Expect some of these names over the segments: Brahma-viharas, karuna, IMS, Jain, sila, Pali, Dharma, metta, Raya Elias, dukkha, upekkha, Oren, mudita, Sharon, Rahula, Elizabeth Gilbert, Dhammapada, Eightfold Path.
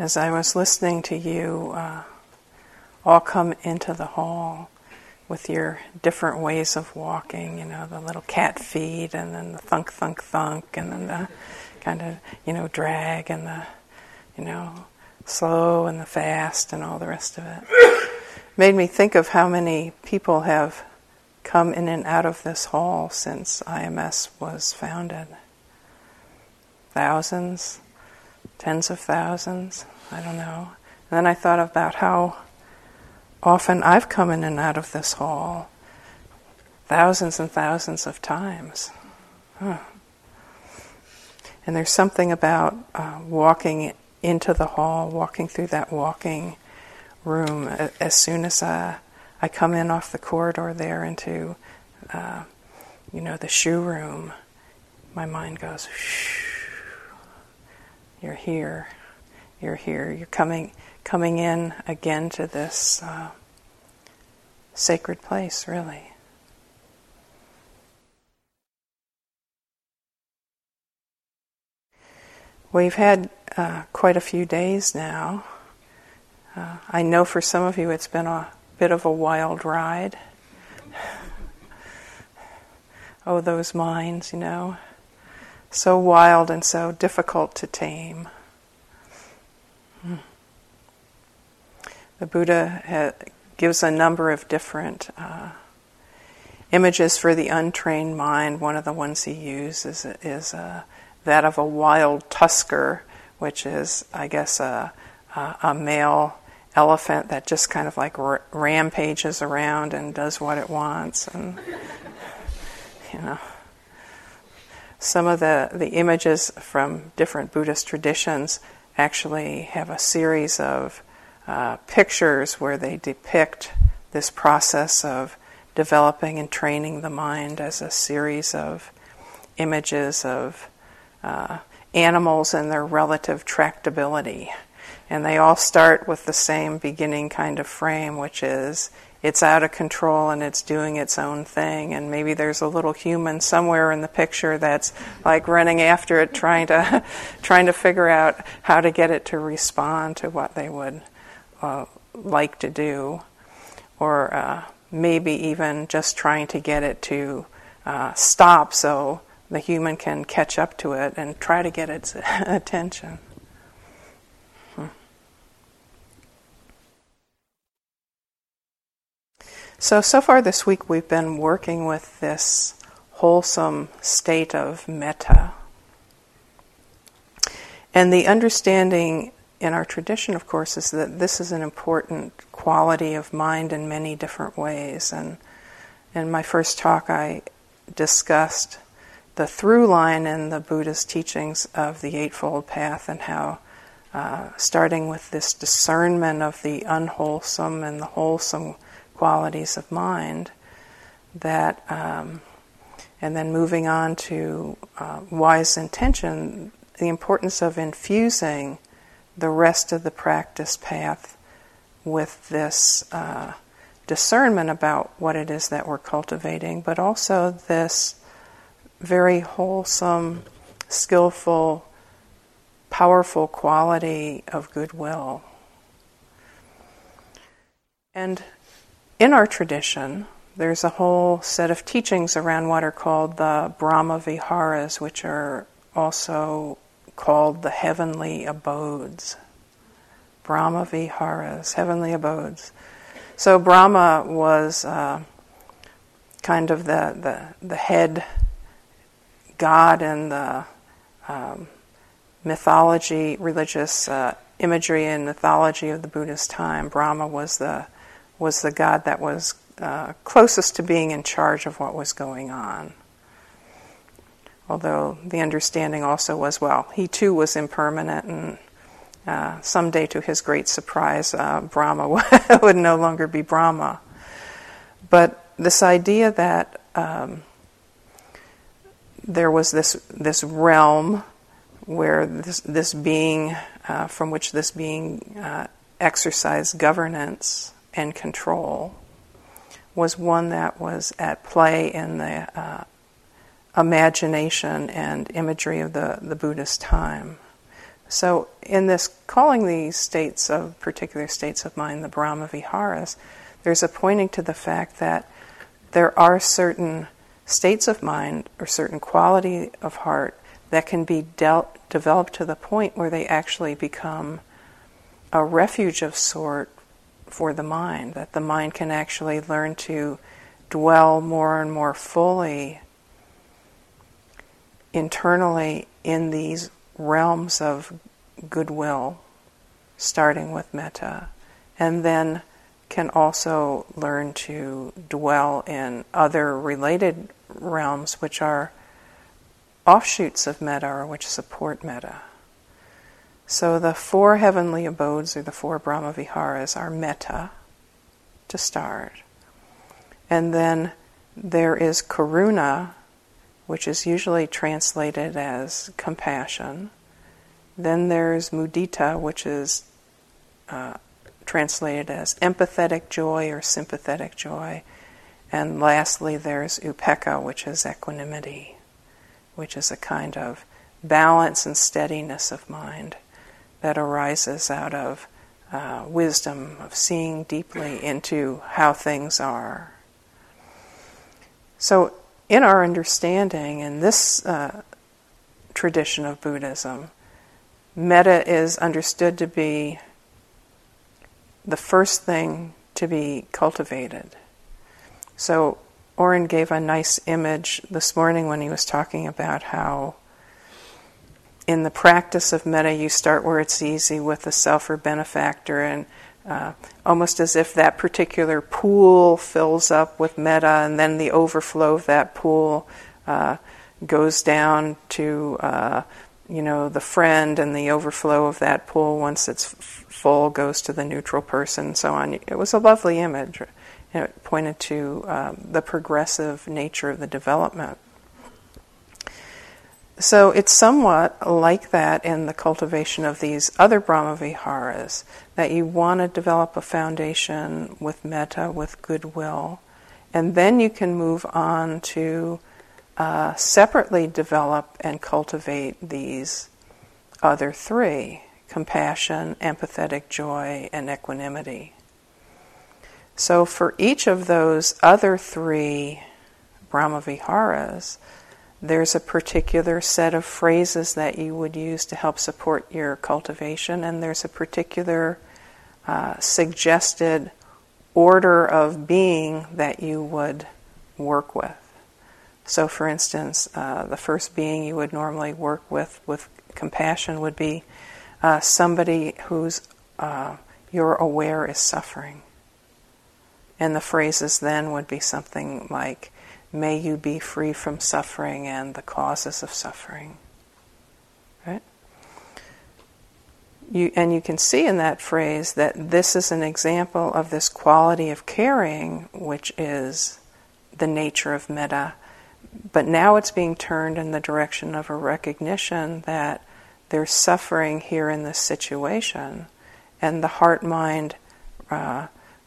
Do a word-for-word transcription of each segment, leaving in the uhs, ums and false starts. As I was listening to you uh, all come into the hall with your different ways of walking, you know, the little cat feet and then the thunk, thunk, thunk, and then the kind of, you know, drag and the, you know, slow and the fast and all the rest of it. Made me think of how many people have come in and out of this hall since I M S was founded. Thousands, tens of thousands, I don't know. And then I thought about how often I've come in and out of this hall, thousands and thousands of times. Huh. And there's something about uh, walking into the hall, walking through that walking room. As soon as uh, I come in off the corridor there into, uh, you know, the shoe room, my mind goes, shh. You're here, you're here, you're coming coming in again to this uh, sacred place, really. We've had uh, quite a few days now. Uh, I know for some of you it's been a bit of a wild ride. Oh, those minds, you know. So wild and so difficult to tame. The Buddha ha- gives a number of different uh, images for the untrained mind. One of the ones he uses is, is uh, that of a wild tusker, which is, I guess, a, a, a male elephant that just kind of like r- rampages around and does what it wants, and you know. Some of the, the images from different Buddhist traditions actually have a series of uh, pictures where they depict this process of developing and training the mind as a series of images of uh, animals and their relative tractability. And they all start with the same beginning kind of frame, which is it's out of control and it's doing its own thing, and maybe there's a little human somewhere in the picture that's like running after it, trying to trying to figure out how to get it to respond to what they would uh, like to do, or uh, maybe even just trying to get it to uh, stop so the human can catch up to it and try to get its attention. So, so far this week we've been working with this wholesome state of metta. And the understanding in our tradition, of course, is that this is an important quality of mind in many different ways. And in my first talk I discussed the through line in the Buddha's teachings of the Eightfold Path and how uh, starting with this discernment of the unwholesome and the wholesome qualities of mind, that, um, and then moving on to uh, wise intention, the importance of infusing the rest of the practice path with this uh, discernment about what it is that we're cultivating, but also this very wholesome, skillful, powerful quality of goodwill. And in our tradition, there's a whole set of teachings around what are called the Brahma-viharas, which are also called the heavenly abodes. Brahma-viharas, heavenly abodes. So Brahma was uh, kind of the, the, the head god in the um, mythology, religious uh, imagery and mythology of the Buddha's time. Brahma was the was the god that was uh, closest to being in charge of what was going on. Although the understanding also was, well, he too was impermanent, and uh, someday to his great surprise, uh, Brahma would no longer be Brahma. But this idea that um, there was this this realm where this, this being, uh, from which this being uh, exercised governance and control, was one that was at play in the uh, imagination and imagery of the, the Buddhist time. So in this calling these states of particular states of mind the Brahma-viharas, there's a pointing to the fact that there are certain states of mind or certain quality of heart that can be dealt, developed to the point where they actually become a refuge of sort for the mind, that the mind can actually learn to dwell more and more fully internally in these realms of goodwill, starting with metta, and then can also learn to dwell in other related realms which are offshoots of metta or which support metta. So the four heavenly abodes, or the four Brahma-viharas, are metta to start. And then there is karuna, which is usually translated as compassion. Then there's mudita, which is uh, translated as empathetic joy or sympathetic joy. And lastly, there's upekkha, which is equanimity, which is a kind of balance and steadiness of mind that arises out of uh, wisdom, of seeing deeply into how things are. So in our understanding, in this uh, tradition of Buddhism, metta is understood to be the first thing to be cultivated. So Oren gave a nice image this morning when he was talking about how in the practice of metta, you start where it's easy with the self or benefactor, and uh, almost as if that particular pool fills up with metta, and then the overflow of that pool uh, goes down to uh, you know the friend, and the overflow of that pool, once it's full, goes to the neutral person, and so on. It was a lovely image. It pointed to um, the progressive nature of the development. So it's somewhat like that in the cultivation of these other Brahma-viharas, that you want to develop a foundation with metta, with goodwill, and then you can move on to uh, separately develop and cultivate these other three: compassion, empathetic joy, and equanimity. So for each of those other three Brahma-viharas, there's a particular set of phrases that you would use to help support your cultivation, and there's a particular uh, suggested order of being that you would work with. So for instance, uh, the first being you would normally work with with compassion would be uh, somebody who's uh, you're aware is suffering. And the phrases then would be something like, "May you be free from suffering and the causes of suffering." Right? You, and you can see in that phrase that this is an example of this quality of caring, which is the nature of metta. But now it's being turned in the direction of a recognition that there's suffering here in this situation. And the heart-mind uh,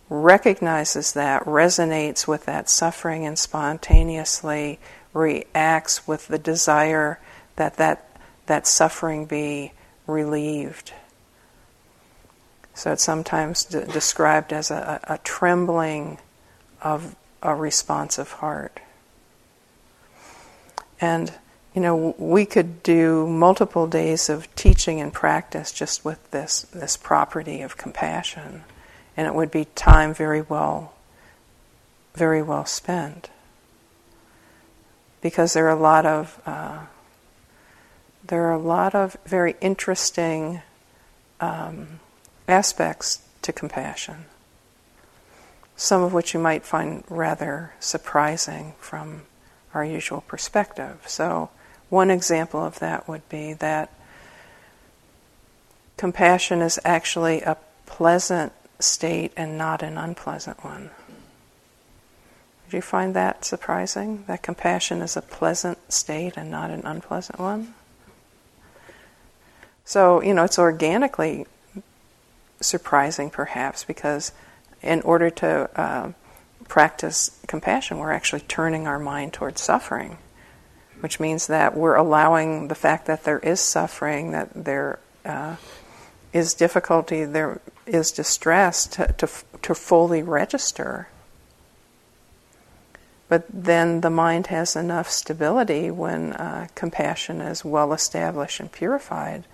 recognizes that, resonates with that suffering, and spontaneously reacts with the desire that that, that suffering be relieved. So it's sometimes de- described as a, a trembling of a responsive heart. And, you know, we could do multiple days of teaching and practice just with this, this property of compassion. And it would be time very well, very well spent, because there are a lot of uh, there are a lot of very interesting um, aspects to compassion. Some of which you might find rather surprising from our usual perspective. So one example of that would be that compassion is actually a pleasant state and not an unpleasant one. Do you find that surprising? That compassion is a pleasant state and not an unpleasant one? So, you know, it's organically surprising perhaps, because in order to uh, practice compassion, we're actually turning our mind towards suffering, which means that we're allowing the fact that there is suffering, that there uh, is difficulty, there is distress to, to to fully register. But then the mind has enough stability when uh, compassion is well established and purified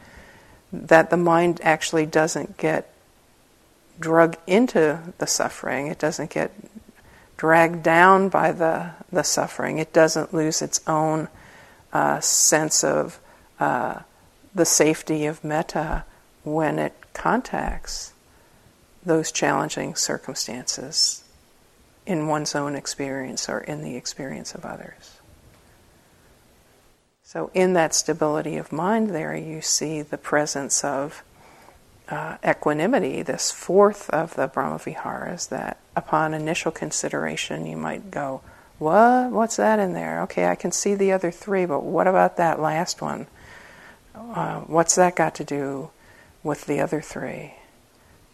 that the mind actually doesn't get drug into the suffering. It doesn't get dragged down by the, the suffering. It doesn't lose its own uh, sense of uh, the safety of metta when it contacts those challenging circumstances in one's own experience or in the experience of others. So in that stability of mind there, you see the presence of Uh, equanimity, this fourth of the Brahma-viharas, that upon initial consideration you might go, what? What's that in there? Okay, I can see the other three, but what about that last one? Uh, what's that got to do with the other three?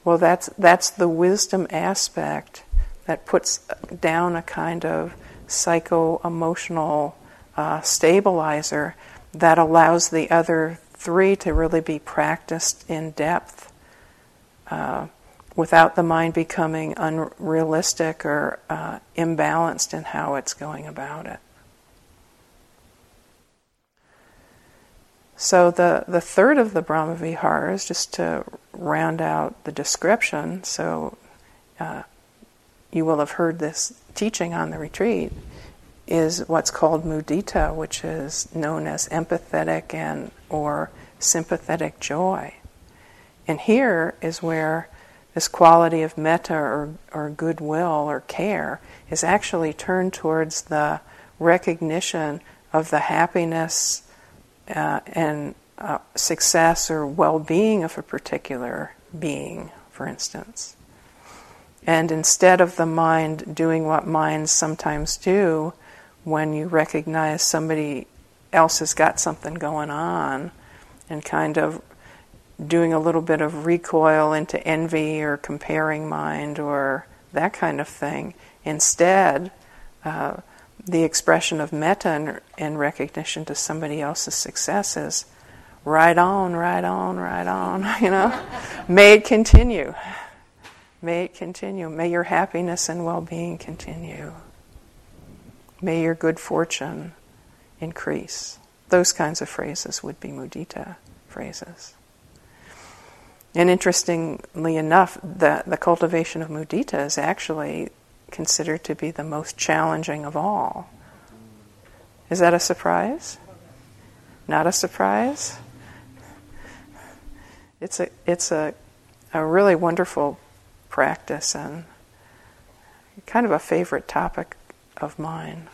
Well, that's that's the wisdom aspect that puts down a kind of psycho-emotional uh, stabilizer that allows the other three to really be practiced in depth uh, without the mind becoming unrealistic or uh, imbalanced in how it's going about it. So the, the third of the Brahma-viharas, just to round out the description, so uh, you will have heard this teaching on the retreat, is what's called mudita, which is known as empathetic and or sympathetic joy. And here is where this quality of metta or, or goodwill or care is actually turned towards the recognition of the happiness uh, and uh, success or well-being of a particular being, for instance. And instead of the mind doing what minds sometimes do, when you recognize somebody else has got something going on and kind of doing a little bit of recoil into envy or comparing mind or that kind of thing. Instead, uh, the expression of metta and, and recognition to somebody else's success is, right on, right on, right on, you know. May it continue. May it continue. May your happiness and well-being continue. May your good fortune increase. Those kinds of phrases would be mudita phrases. And interestingly enough, the, the cultivation of mudita is actually considered to be the most challenging of all. Is that a surprise? Not a surprise? It's a it's a, a really wonderful practice and kind of a favorite topic of mine.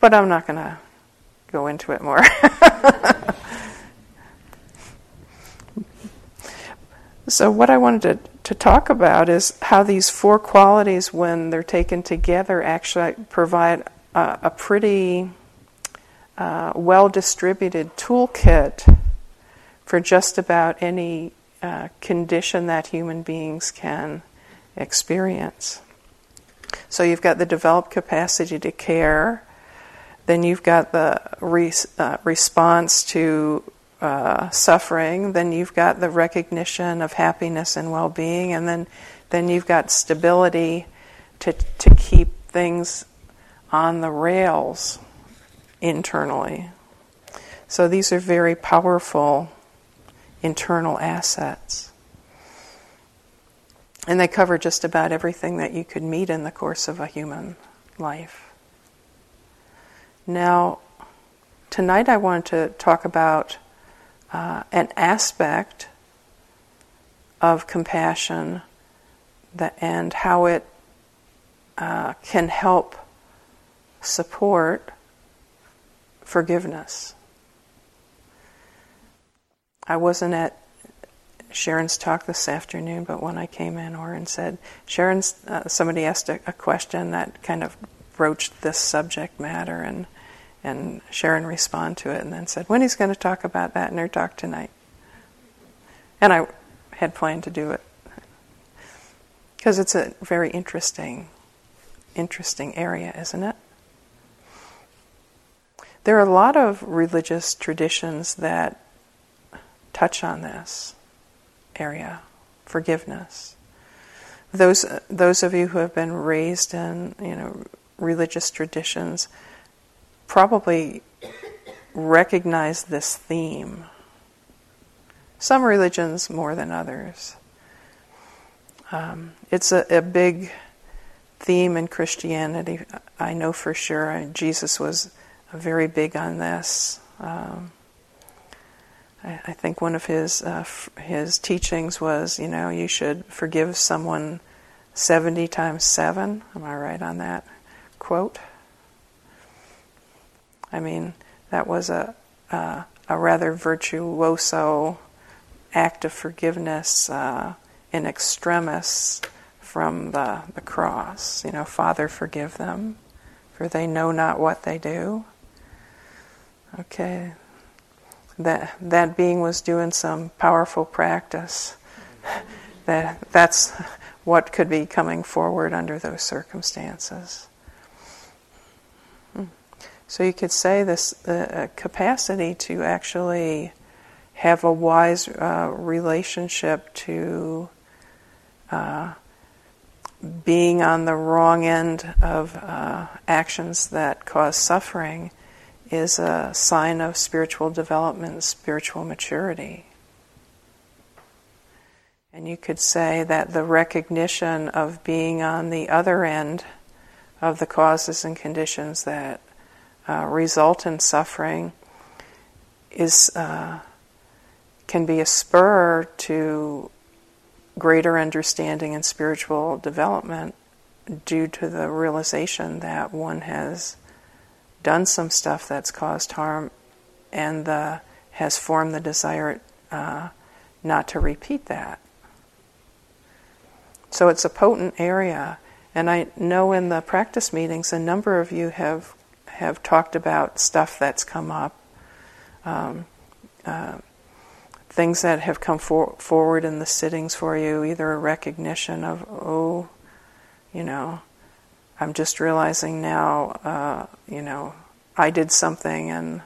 But I'm not going to go into it more. So what I wanted to, to talk about is how these four qualities, when they're taken together, actually provide a, a pretty uh, well-distributed toolkit for just about any uh, condition that human beings can experience. So you've got the developed capacity to care, then you've got the res- uh, response to uh, suffering, then you've got the recognition of happiness and well-being, and then, then you've got stability to to keep things on the rails internally. So these are very powerful internal assets. And they cover just about everything that you could meet in the course of a human life. Now, tonight I want to talk about uh, an aspect of compassion that, and how it uh, can help support forgiveness. I wasn't at Sharon's talk this afternoon, but when I came in, Oren said, Sharon's, uh, somebody asked a, a question that kind of broached this subject matter, and and Sharon responded to it and then said, Wendy's going to talk about that in her talk tonight. And I had planned to do it, because it's a very interesting, interesting area, isn't it? There are a lot of religious traditions that touch on this area, forgiveness. Those those of you who have been raised in, you know, religious traditions probably recognize this theme. Some religions more than others. Um, it's a, a big theme in Christianity. I know for sure Jesus was very big on this. Um, I, I think one of his uh, f- his teachings was, you know, you should forgive someone seventy times seven. Am I right on that quote? I mean, that was a uh, a rather virtuoso act of forgiveness uh, in extremis from the, the cross. You know, Father, forgive them, for they know not what they do. Okay, that that being was doing some powerful practice. that that's what could be coming forward under those circumstances. So you could say this uh, capacity to actually have a wise uh, relationship to uh, being on the wrong end of uh, actions that cause suffering is a sign of spiritual development, spiritual maturity. And you could say that the recognition of being on the other end of the causes and conditions that uh, result in suffering is uh, can be a spur to greater understanding and spiritual development due to the realization that one has done some stuff that's caused harm and the, has formed the desire uh, not to repeat that. So it's a potent area. And I know in the practice meetings a number of you have have talked about stuff that's come up, um, uh, things that have come for, forward in the sittings for you, either a recognition of, oh, you know, I'm just realizing now, uh, you know, I did something and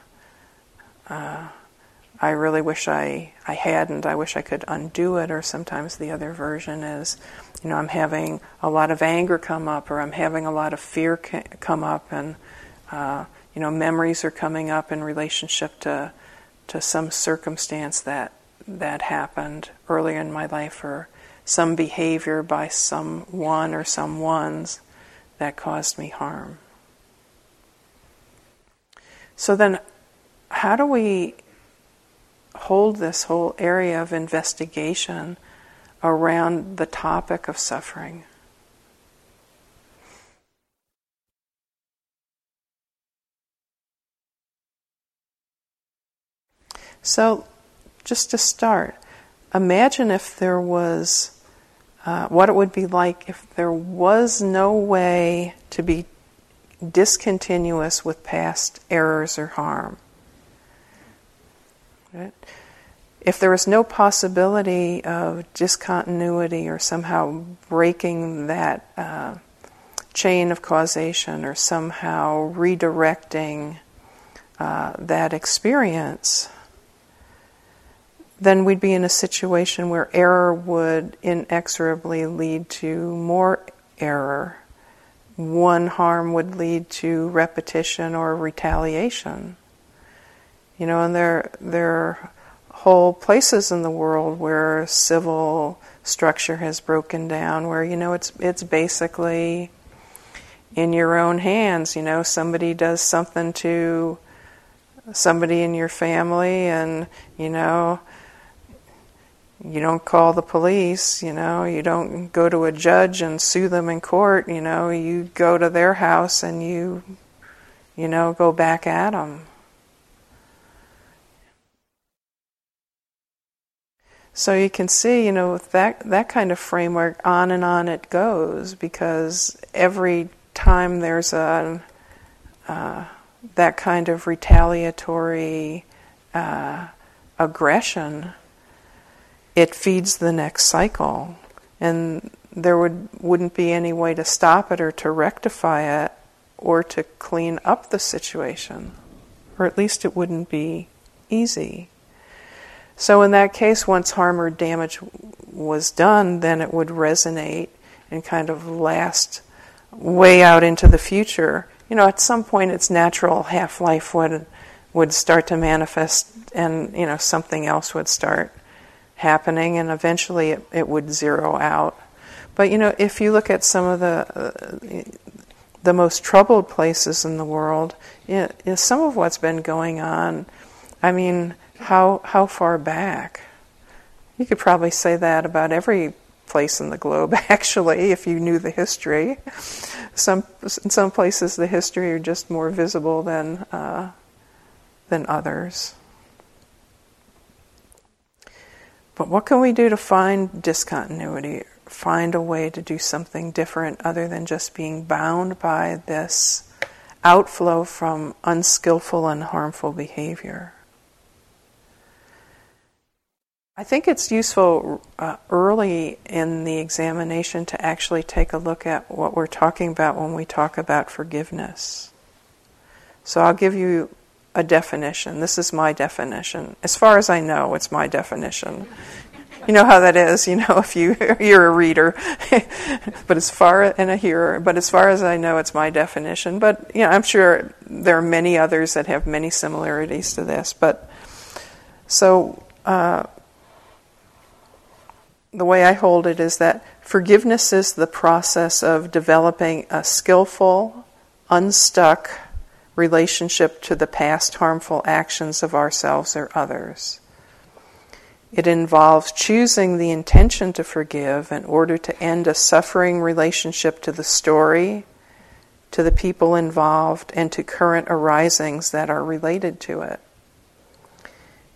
uh, I really wish I, I hadn't. I wish I could undo it. Or sometimes the other version is, you know, I'm having a lot of anger come up, or I'm having a lot of fear ca- come up, and, uh, you know, memories are coming up in relationship to to some circumstance that that happened earlier in my life, or some behavior by someone or someones that caused me harm. So then, how do we hold this whole area of investigation around the topic of suffering? So, just to start, imagine if there was Uh, what it would be like if there was no way to be discontinuous with past errors or harm. Right? If there was no possibility of discontinuity or somehow breaking that uh, chain of causation, or somehow redirecting uh, that experience, then we'd be in a situation where error would inexorably lead to more error. One harm would lead to repetition or retaliation. You know, and there, there are whole places in the world where civil structure has broken down, where, you know, it's it's basically in your own hands. You know, somebody does something to somebody in your family, and, you know, you don't call the police, you know, you don't go to a judge and sue them in court, you know, you go to their house and you, you know, go back at them. So you can see, you know, with that, that kind of framework, on and on it goes, because every time there's a, uh, that kind of retaliatory uh, aggression, it feeds the next cycle, and there would, wouldn't be any way to stop it or to rectify it or to clean up the situation, or at least it wouldn't be easy. So in that case, once harm or damage was done, then it would resonate and kind of last way out into the future. You know, at some point its natural half-life would would start to manifest, and, you know, something else would start happening, and eventually it, it would zero out. But, you know, if you look at some of the uh, the most troubled places in the world, you know, some of what's been going on, I mean, how how far back? You could probably say that about every place in the globe, actually, if you knew the history. Some in some places the history are just more visible than uh, than others. But what can we do to find discontinuity? Find a way to do something different other than just being bound by this outflow from unskillful and harmful behavior. I think it's useful uh, early in the examination to actually take a look at what we're talking about when we talk about forgiveness. So I'll give you a definition. This is my definition. As far as I know, it's my definition. You know how that is, you know, if you, you're a reader but as far and a hearer. But as far as I know, it's my definition. But, you know, I'm sure there are many others that have many similarities to this. But so uh, the way I hold it is that forgiveness is the process of developing a skillful, unstuck relationship to the past harmful actions of ourselves or others. It involves choosing the intention to forgive in order to end a suffering relationship to the story, to the people involved, and to current arisings that are related to it.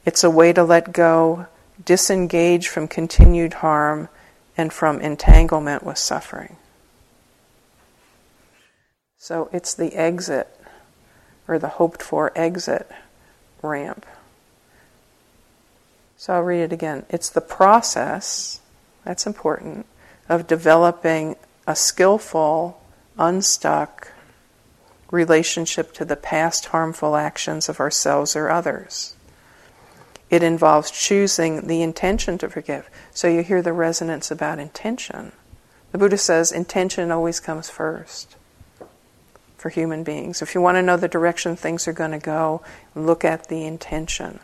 It's a way to let go, disengage from continued harm, and from entanglement with suffering. So it's the exit, or the hoped-for exit ramp. So I'll read it again. It's the process, that's important, of developing a skillful, unstuck relationship to the past harmful actions of ourselves or others. It involves choosing the intention to forgive. So you hear the resonance about intention. The Buddha says intention always comes first for human beings. If you want to know the direction things are going to go, look at the intention.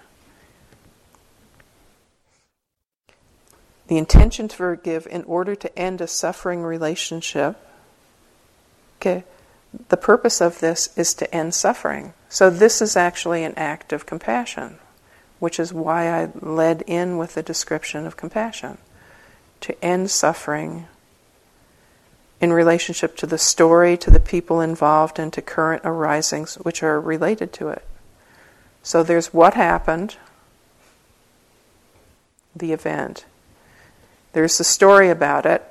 The intention to forgive in order to end a suffering relationship. Okay, the purpose of this is to end suffering. So this is actually an act of compassion, which is why I led in with the description of compassion. To end suffering in relationship to the story, to the people involved, and to current arisings which are related to it. So there's what happened, the event. There's the story about it,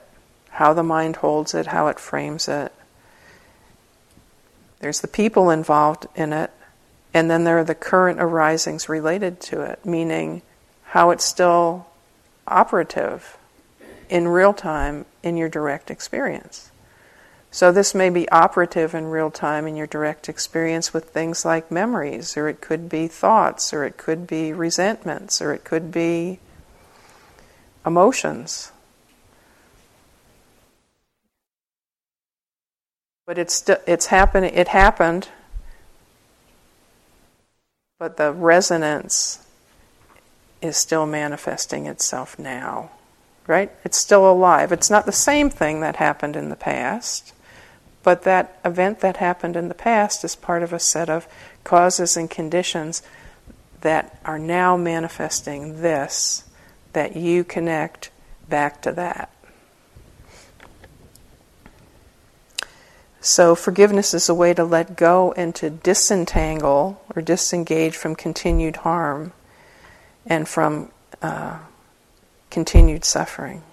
how the mind holds it, how it frames it. There's the people involved in it, and then there are the current arisings related to it, meaning how it's still operative in real time in your direct experience. So this may be operative in real time in your direct experience with things like memories, or it could be thoughts, or it could be resentments, or it could be emotions. But it's st- it's happening. It happened, but the resonance is still manifesting itself now, right? It's still alive. It's not the same thing that happened in the past, but that event that happened in the past is part of a set of causes and conditions that are now manifesting this, that you connect back to that. So forgiveness is a way to let go and to disentangle or disengage from continued harm and from uh, continued suffering.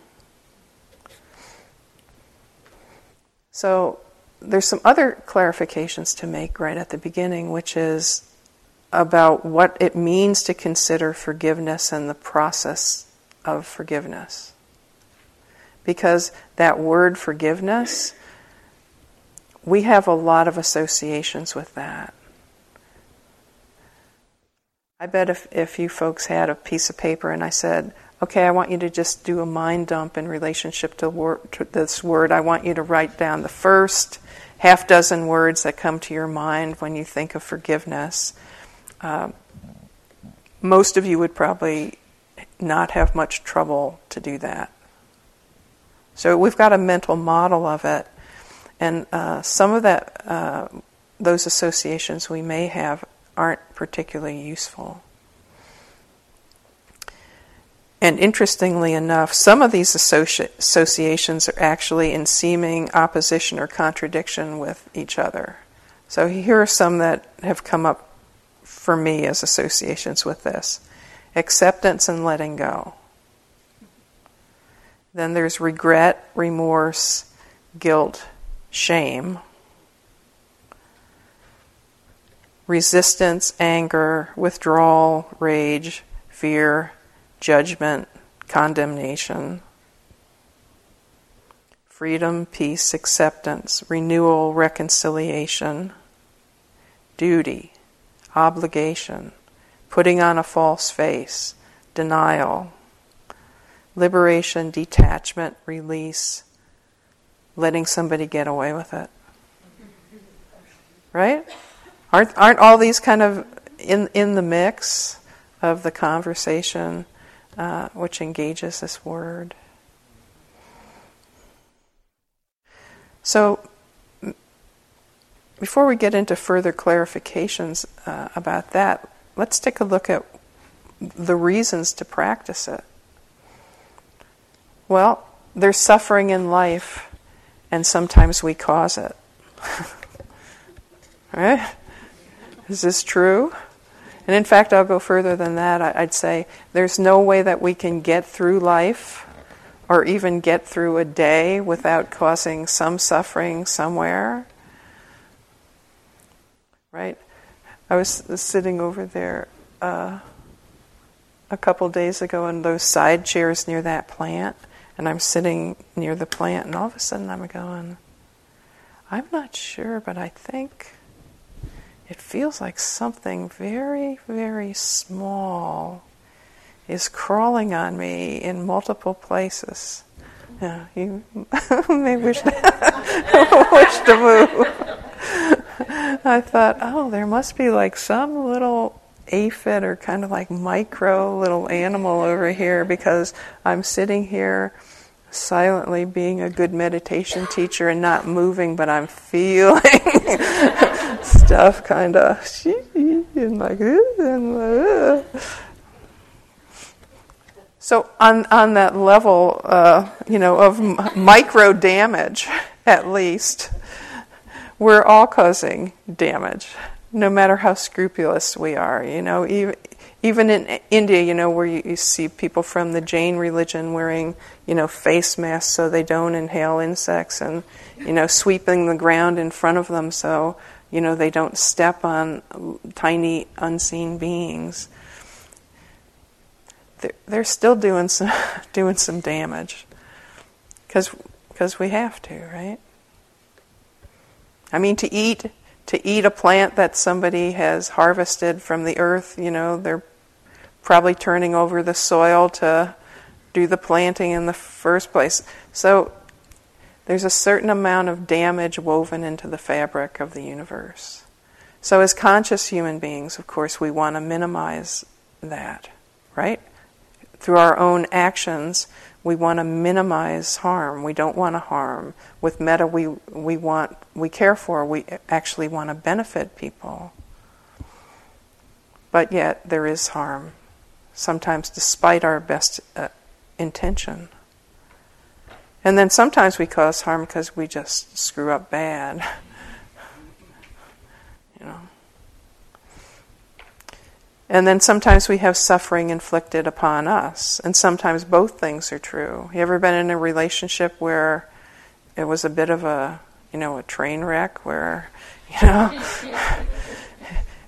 So there's some other clarifications to make right at the beginning, which is about what it means to consider forgiveness and the process of forgiveness. Because that word forgiveness, we have a lot of associations with that. I bet if, if you folks had a piece of paper and I said, okay, I want you to just do a mind dump in relationship to, wor- to this word. I want you to write down the first half dozen words that come to your mind when you think of forgiveness. Uh, most of you would probably not have much trouble to do that. So we've got a mental model of it. And uh, some of that, uh, those associations we may have aren't particularly useful. And interestingly enough, some of these associ- associations are actually in seeming opposition or contradiction with each other. So here are some that have come up for me as associations with this. Acceptance and letting go. Then there's regret, remorse, guilt, shame. Resistance, anger, withdrawal, rage, fear, judgment, condemnation, freedom, peace, acceptance, renewal, reconciliation, duty, obligation, putting on a false face, denial, liberation, detachment, release, letting somebody get away with it. Right? Aren't aren't all these kind of in in the mix of the conversation Uh, which engages this word? So, m- before we get into further clarifications uh, about that, let's take a look at the reasons to practice it. Well, there's suffering in life, and sometimes we cause it. Right? Is this true? And in fact, I'll go further than that. I'd say there's no way that we can get through life or even get through a day without causing some suffering somewhere. Right? I was sitting over there uh, a couple days ago in those side chairs near that plant, and I'm sitting near the plant, and all of a sudden I'm going, I'm not sure, but I think it feels like something very, very small is crawling on me in multiple places. Yeah, you may wish to, wish to move. I thought, oh, there must be like some little aphid or kind of like micro little animal over here, because I'm sitting here silently being a good meditation teacher and not moving, but I'm feeling stuff kind of and like and uh. So on on that level, uh, you know, of m- micro damage, at least we're all causing damage, no matter how scrupulous we are. You know, even even in India, you know, where you, you see people from the Jain religion wearing, you know, face masks so they don't inhale insects, and you know, sweeping the ground in front of them so, you know, they don't step on tiny unseen beings. They're, they're still doing some doing some damage, because because we have to, right? I mean, to eat to eat a plant that somebody has harvested from the earth, you know, they're probably turning over the soil to do the planting in the first place. So there's a certain amount of damage woven into the fabric of the universe. So as conscious human beings, of course, we want to minimize that, right? Through our own actions, we want to minimize harm. We don't want to harm. With metta, we we want, we care for, we actually want to benefit people. But yet, there is harm, sometimes despite our best uh, intention. And then sometimes we cause harm because we just screw up bad. You know. And then sometimes we have suffering inflicted upon us. And sometimes both things are true. You ever been in a relationship where it was a bit of a, you know, a train wreck where, you know,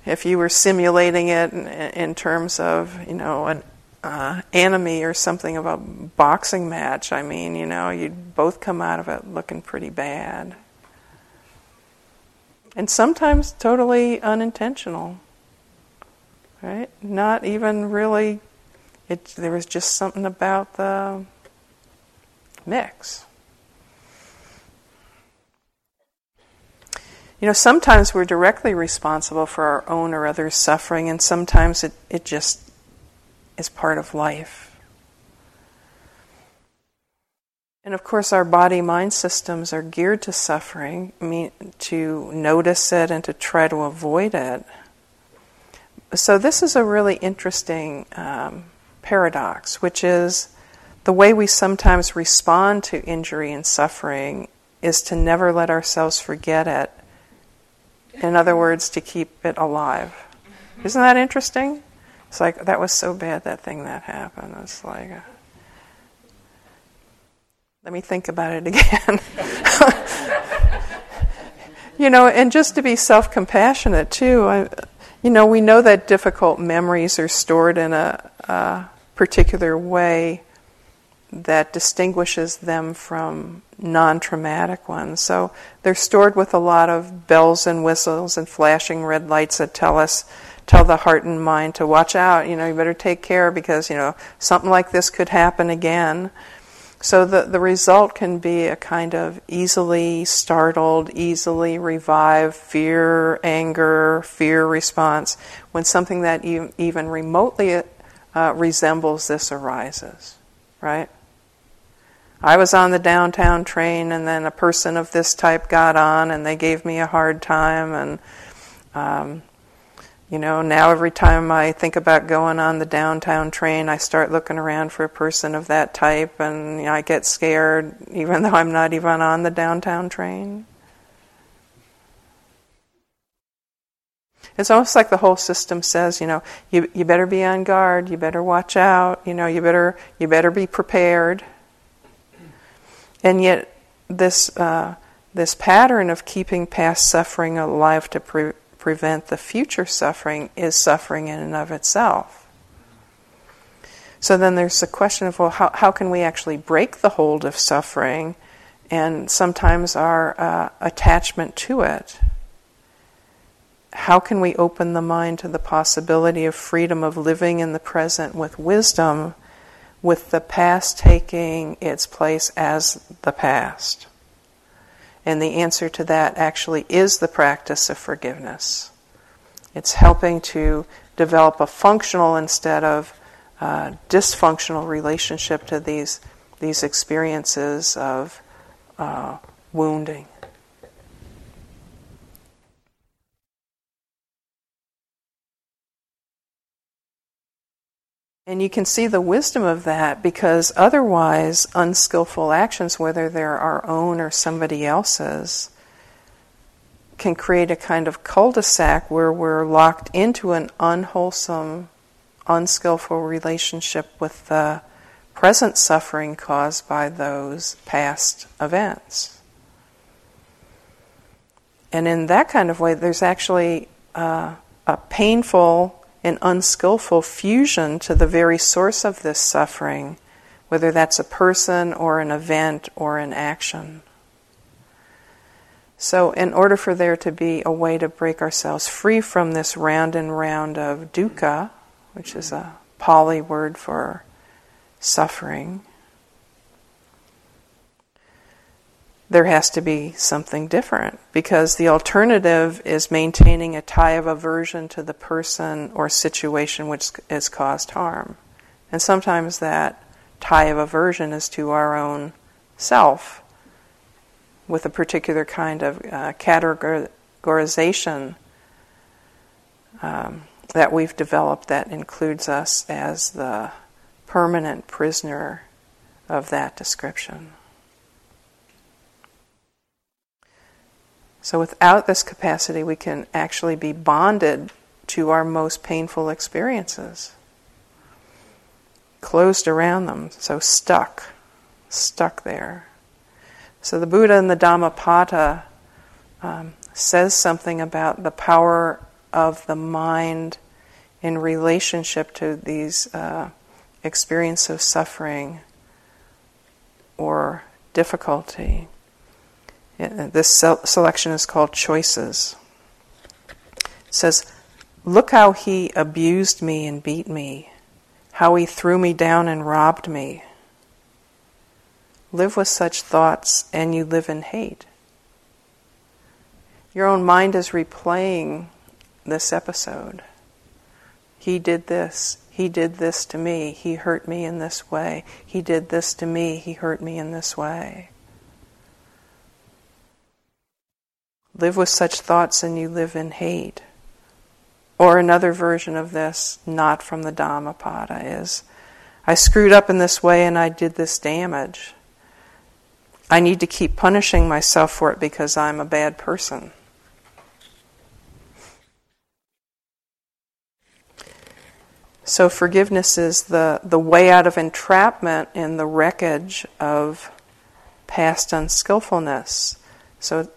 if you were simulating it in, in terms of, you know, an Uh, enemy or something of a boxing match. I mean, you know, you'd both come out of it looking pretty bad. And sometimes totally unintentional. Right? Not even really, it, there was just something about the mix. You know, sometimes we're directly responsible for our own or others' suffering, and sometimes it, it just is part of life. And of course, our body-mind systems are geared to suffering, mean to notice it and to try to avoid it. So this is a really interesting um, paradox, which is the way we sometimes respond to injury and suffering is to never let ourselves forget it. In other words, to keep it alive. Isn't that interesting? It's like, that was so bad, that thing that happened. It's like, uh, let me think about it again. You know, and just to be self-compassionate, too. I, you know, we know that difficult memories are stored in a, a particular way that distinguishes them from non-traumatic ones. So they're stored with a lot of bells and whistles and flashing red lights that tell us, tell the heart and mind to watch out, you know, you better take care because, you know, something like this could happen again. So the, the result can be a kind of easily startled, easily revived fear, anger, fear response when something that e- even remotely uh, resembles this arises, right? I was on the downtown train, and then a person of this type got on, and they gave me a hard time. And, um, you know, now every time I think about going on the downtown train, I start looking around for a person of that type, and you know, I get scared, even though I'm not even on the downtown train. It's almost like the whole system says, you know, you you better be on guard, you better watch out, you know, you better you better be prepared. And yet, this uh, this pattern of keeping past suffering alive to pre- prevent the future suffering is suffering in and of itself. So then there's the question of, well, how, how can we actually break the hold of suffering and sometimes our uh, attachment to it? How can we open the mind to the possibility of freedom of living in the present with wisdom, with the past taking its place as the past? And the answer to that actually is the practice of forgiveness. It's helping to develop a functional instead of uh, dysfunctional relationship to these these experiences of uh, wounding. And you can see the wisdom of that because otherwise unskillful actions, whether they're our own or somebody else's, can create a kind of cul-de-sac where we're locked into an unwholesome, unskillful relationship with the present suffering caused by those past events. And in that kind of way, there's actually uh, a painful an unskillful fusion to the very source of this suffering, whether that's a person or an event or an action. So in order for there to be a way to break ourselves free from this round and round of dukkha, which is a Pali word for suffering, there has to be something different because the alternative is maintaining a tie of aversion to the person or situation which has caused harm. And sometimes that tie of aversion is to our own self with a particular kind of uh, categorization um, that we've developed that includes us as the permanent prisoner of that description. So without this capacity, we can actually be bonded to our most painful experiences, closed around them, so stuck, stuck there. So the Buddha in the Dhammapada um, says something about the power of the mind in relationship to these uh, experiences of suffering or difficulty. This selection is called choices. It says, Look how he abused me and beat me, how he threw me down and robbed me. Live with such thoughts and you live in hate. Your own mind is replaying this episode. He did this. He did this to me. He hurt me in this way. He did this to me. He hurt me in this way. Live with such thoughts and you live in hate. Or another version of this, not from the Dhammapada, is, I screwed up in this way and I did this damage. I need to keep punishing myself for it because I'm a bad person. So forgiveness is the, the way out of entrapment in the wreckage of past unskillfulness. So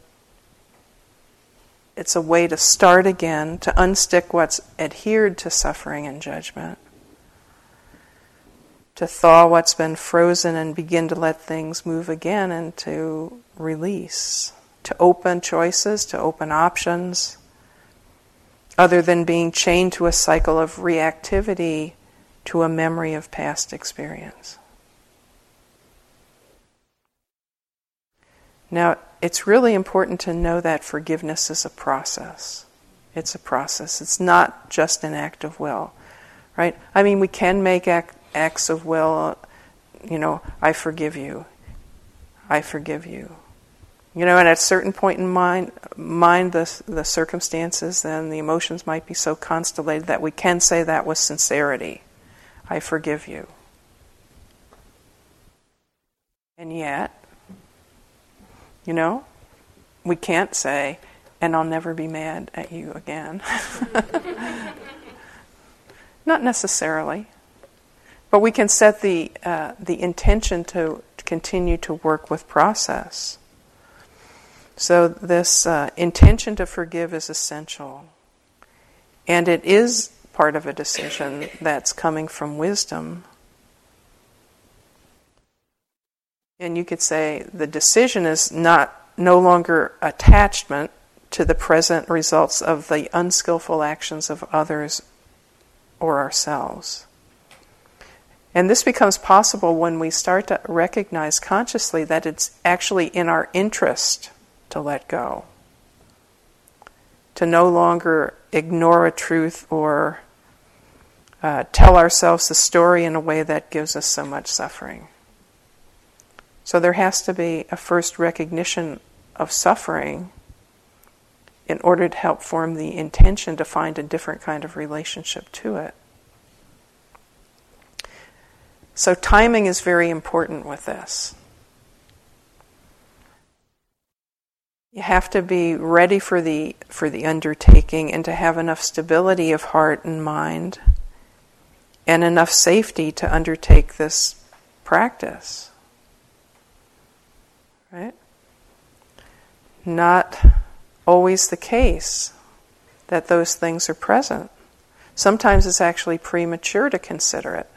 it's a way to start again, to unstick what's adhered to suffering and judgment, to thaw what's been frozen and begin to let things move again and to release, to open choices, to open options, other than being chained to a cycle of reactivity to a memory of past experience. Now, it's really important to know that forgiveness is a process. It's a process. It's not just an act of will, right? I mean, we can make act, acts of will, you know, I forgive you. I forgive you. You know, and at a certain point in mind, mind the, the circumstances and the emotions might be so constellated that we can say that with sincerity. I forgive you. And yet, you know, we can't say, and I'll never be mad at you again. Not necessarily. But we can set the, uh, the intention to continue to work with process. So this uh, intention to forgive is essential. And it is part of a decision that's coming from wisdom. And you could say the decision is not no longer attachment to the present results of the unskillful actions of others or ourselves. And this becomes possible when we start to recognize consciously that it's actually in our interest to let go, to no longer ignore a truth or uh, tell ourselves the story in a way that gives us so much suffering. So there has to be a first recognition of suffering in order to help form the intention to find a different kind of relationship to it. So timing is very important with this. You have to be ready for the for the undertaking and to have enough stability of heart and mind and enough safety to undertake this practice. Right? Not always the case that those things are present. Sometimes it's actually premature to consider it.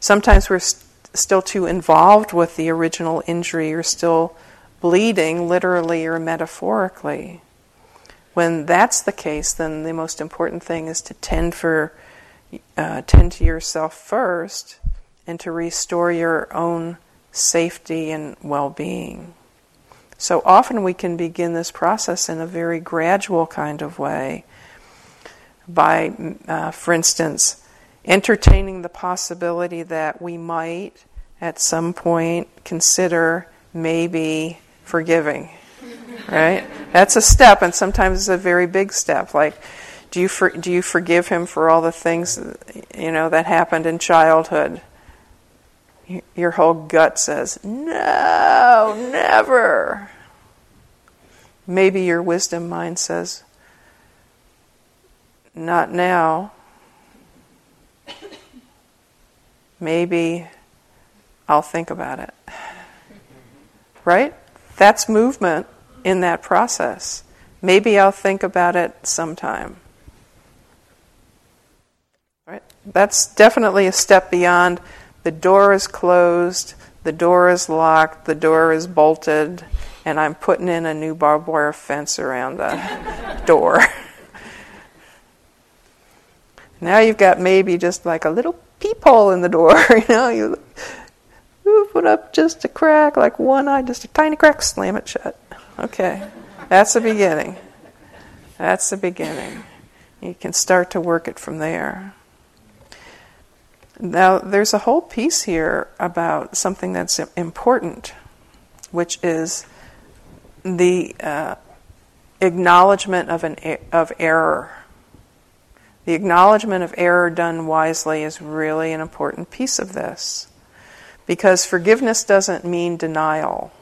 Sometimes we're st- still too involved with the original injury or still bleeding literally or metaphorically. When that's the case, then the most important thing is to tend for, uh, tend to yourself first and to restore your own safety and well-being. So often we can begin this process in a very gradual kind of way by, uh, for instance, entertaining the possibility that we might at some point consider maybe forgiving, right? That's a step, and sometimes it's a very big step. Like, do you for, do you forgive him for all the things, you know, that happened in childhood? Your whole gut says, no, never. Maybe your wisdom mind says, not now. Maybe I'll think about it. Right? That's movement in that process. Maybe I'll think about it sometime. Right? That's definitely a step beyond the door is closed, the door is locked, the door is bolted, and I'm putting in a new barbed wire fence around the door. Now you've got maybe just like a little peephole in the door, you know, you, you put up just a crack, like one eye, just a tiny crack, slam it shut. Okay, that's the beginning. That's the beginning. You can start to work it from there. Now, there's a whole piece here about something that's important, which is the uh, acknowledgement of an e- of error. The acknowledgement of error done wisely is really an important piece of this, because forgiveness doesn't mean denial.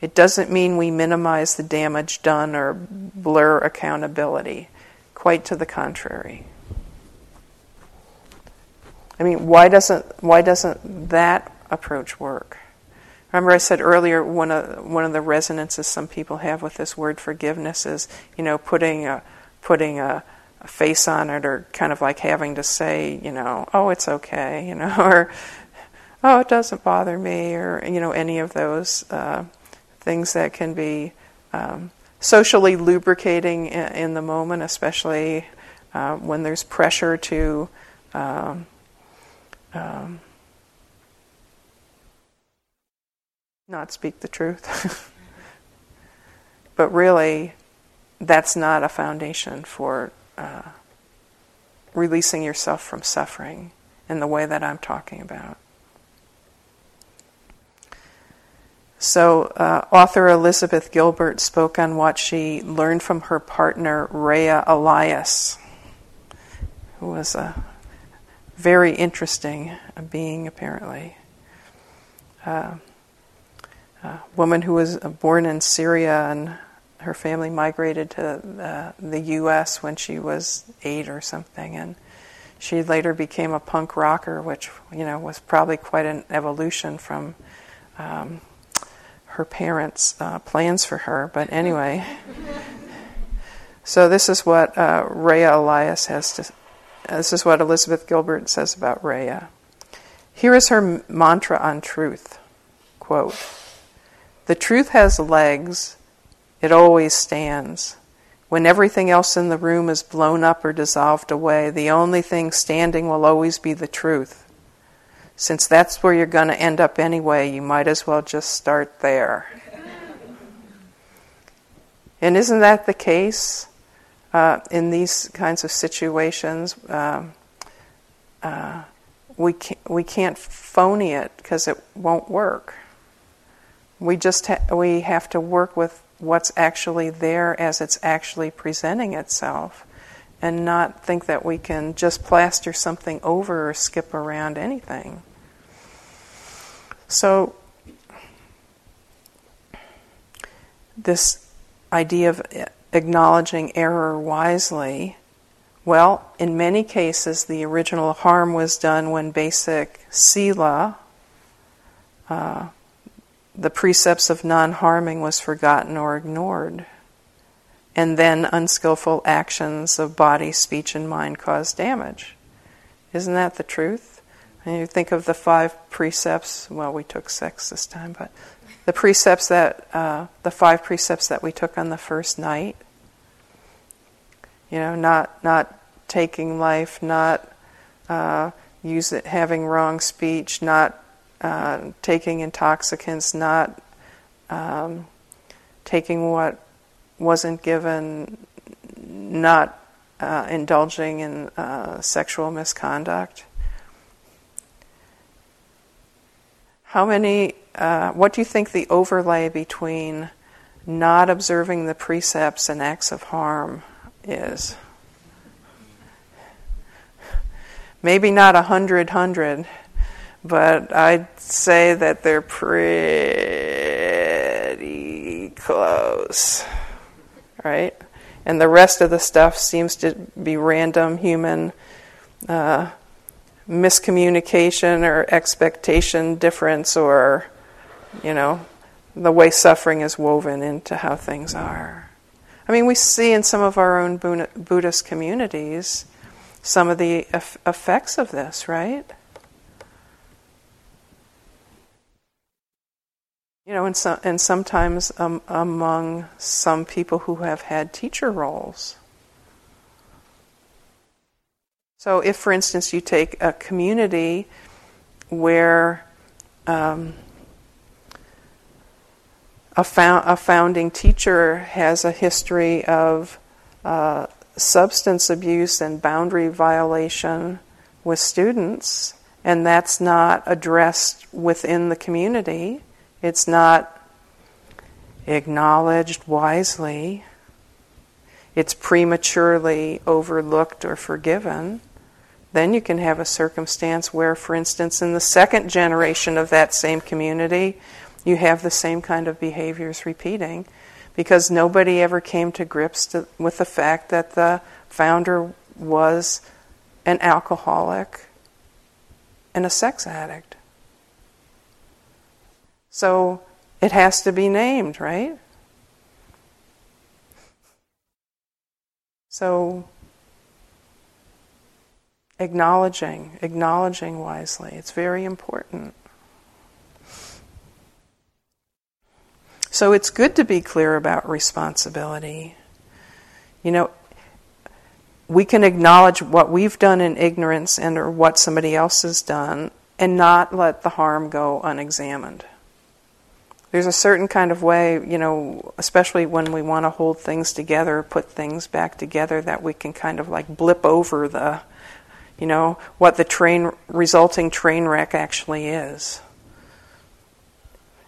It doesn't mean we minimize the damage done or blur accountability. Quite to the contrary. I mean, why doesn't why doesn't that approach work? Remember I said earlier, one of one of the resonances some people have with this word forgiveness is, you know, putting a putting a, a face on it, or kind of like having to say, you know, oh, it's okay, you know, or oh, it doesn't bother me, or, you know, any of those uh, things that can be um, socially lubricating in, in the moment, especially uh, when there's pressure to. Um, Um, not speak the truth. But really, that's not a foundation for uh, releasing yourself from suffering in the way that I'm talking about. So, uh, author Elizabeth Gilbert spoke on what she learned from her partner, Raya Elias, who was a very interesting being, apparently. Uh, a woman who was born in Syria, and her family migrated to the, the U S when she was eight or something, and she later became a punk rocker, which, you know, was probably quite an evolution from um, her parents' uh, plans for her. But anyway, so this is what uh, Raya Elias has to This is what Elizabeth Gilbert says about Raya. Here is her mantra on truth. Quote, "The truth has legs. It always stands. When everything else in the room is blown up or dissolved away, the only thing standing will always be the truth. Since that's where you're going to end up anyway, you might as well just start there." And isn't that the case? Uh, in these kinds of situations, uh, uh, we can't, we can't phony it, because it won't work. We just ha- we have to work with what's actually there as it's actually presenting itself, and not think that we can just plaster something over or skip around anything. So this idea of acknowledging error wisely, well, in many cases, the original harm was done when basic sila, uh, the precepts of non-harming, was forgotten or ignored. And then unskillful actions of body, speech, and mind caused damage. Isn't that the truth? And you think of the five precepts, well, we took sex this time, but the precepts that, uh, the five precepts that we took on the first night, you know, not not taking life, not uh, use it, having wrong speech, not uh, taking intoxicants, not um, taking what wasn't given, not uh, indulging in uh, sexual misconduct. How many? Uh, what do you think the overlay between not observing the precepts and acts of harm is? Maybe not a hundred hundred, but I'd say that they're pretty close, right? And the rest of the stuff seems to be random human uh, miscommunication or expectation difference, or, you know, the way suffering is woven into how things are. I mean, we see in some of our own Buddhist communities some of the effects of this, right? You know, and, so, and sometimes um, among some people who have had teacher roles. So if, for instance, you take a community where um, a, found, a founding teacher has a history of uh, substance abuse and boundary violation with students, and that's not addressed within the community, it's not acknowledged wisely, it's prematurely overlooked or forgiven, then you can have a circumstance where, for instance, in the second generation of that same community, you have the same kind of behaviors repeating because nobody ever came to grips to, with the fact that the founder was an alcoholic and a sex addict. So it has to be named, right? So acknowledging, acknowledging wisely, it's very important. So it's good to be clear about responsibility. You know, we can acknowledge what we've done in ignorance and or what somebody else has done and not let the harm go unexamined. There's a certain kind of way, you know, especially when we want to hold things together, put things back together, that we can kind of like blip over the, you know, what the train resulting train wreck actually is.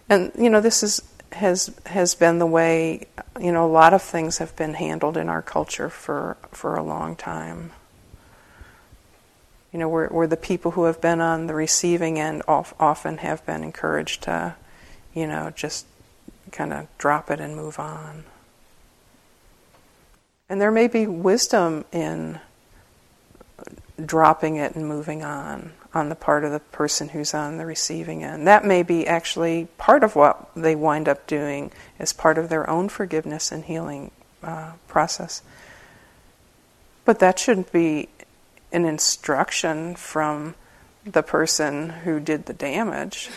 And, you know, this is has has been the way, you know, a lot of things have been handled in our culture for, for a long time. You know, we're, we're the people who have been on the receiving end often have been encouraged to, you know, just kind of drop it and move on. And there may be wisdom in dropping it and moving on, on the part of the person who's on the receiving end. That may be actually part of what they wind up doing as part of their own forgiveness and healing uh, process. But that shouldn't be an instruction from the person who did the damage.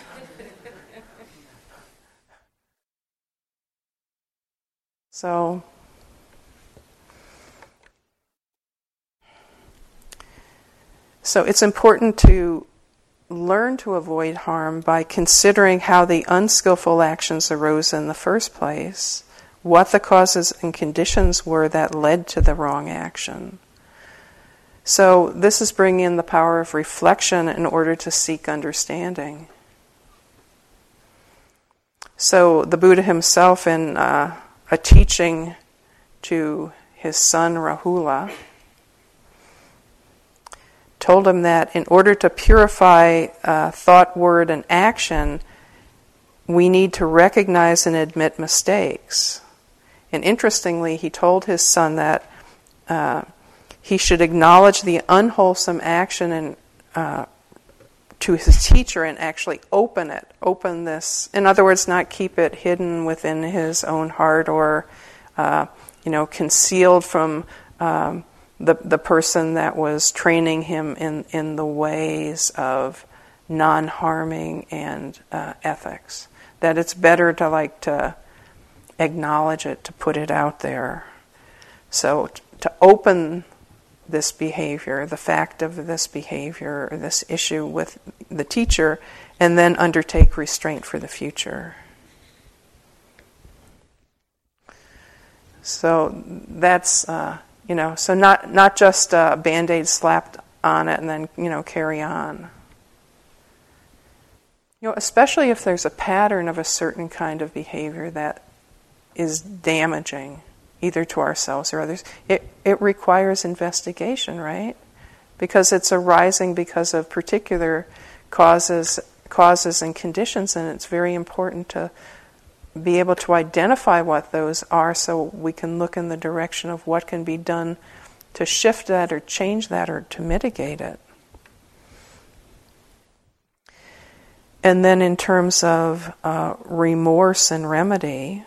So, so it's important to learn to avoid harm by considering how the unskillful actions arose in the first place, what the causes and conditions were that led to the wrong action. So this is bringing in the power of reflection in order to seek understanding. So the Buddha himself in... Uh, a teaching to his son Rahula, told him that in order to purify uh, thought, word, and action, we need to recognize and admit mistakes. And interestingly, he told his son that uh, he should acknowledge the unwholesome action and uh, to his teacher and actually open it, open this. In other words, not keep it hidden within his own heart or, uh, you know, concealed from um, the the person that was training him in, in the ways of non-harming and uh, ethics. That it's better to like to acknowledge it, to put it out there. So t- to open this behavior, the fact of this behavior, or this issue with the teacher, and then undertake restraint for the future. So that's, uh, you know, so not, not just a Band-Aid slapped on it and then, you know, carry on. You know, especially if there's a pattern of a certain kind of behavior that is damaging, either to ourselves or others, it, it requires investigation, right? Because it's arising because of particular causes causes and conditions, and it's very important to be able to identify what those are so we can look in the direction of what can be done to shift that or change that or to mitigate it. And then in terms of uh, remorse and remedy,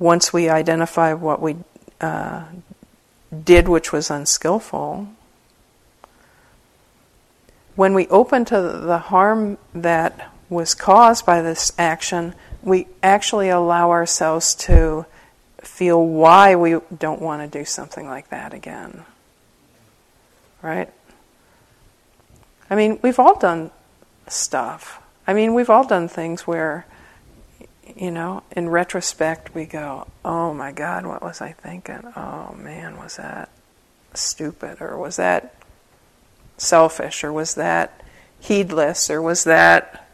once we identify what we uh, did which was unskillful, when we open to the harm that was caused by this action, we actually allow ourselves to feel why we don't want to do something like that again. Right? I mean, we've all done stuff. I mean, we've all done things where, you know, in retrospect we go, oh my God, what was I thinking? Oh man, was that stupid? Or was that selfish? Or was that heedless? Or was that...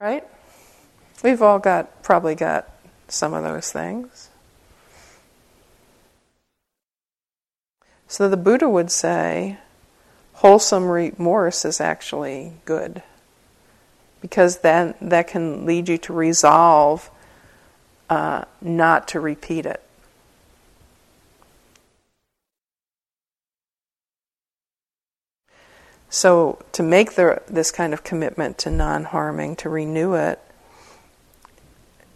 Right? We've all got, probably got some of those things. So the Buddha would say, wholesome remorse is actually good, because then that can lead you to resolve uh, not to repeat it. So to make the, this kind of commitment to non-harming, to renew it,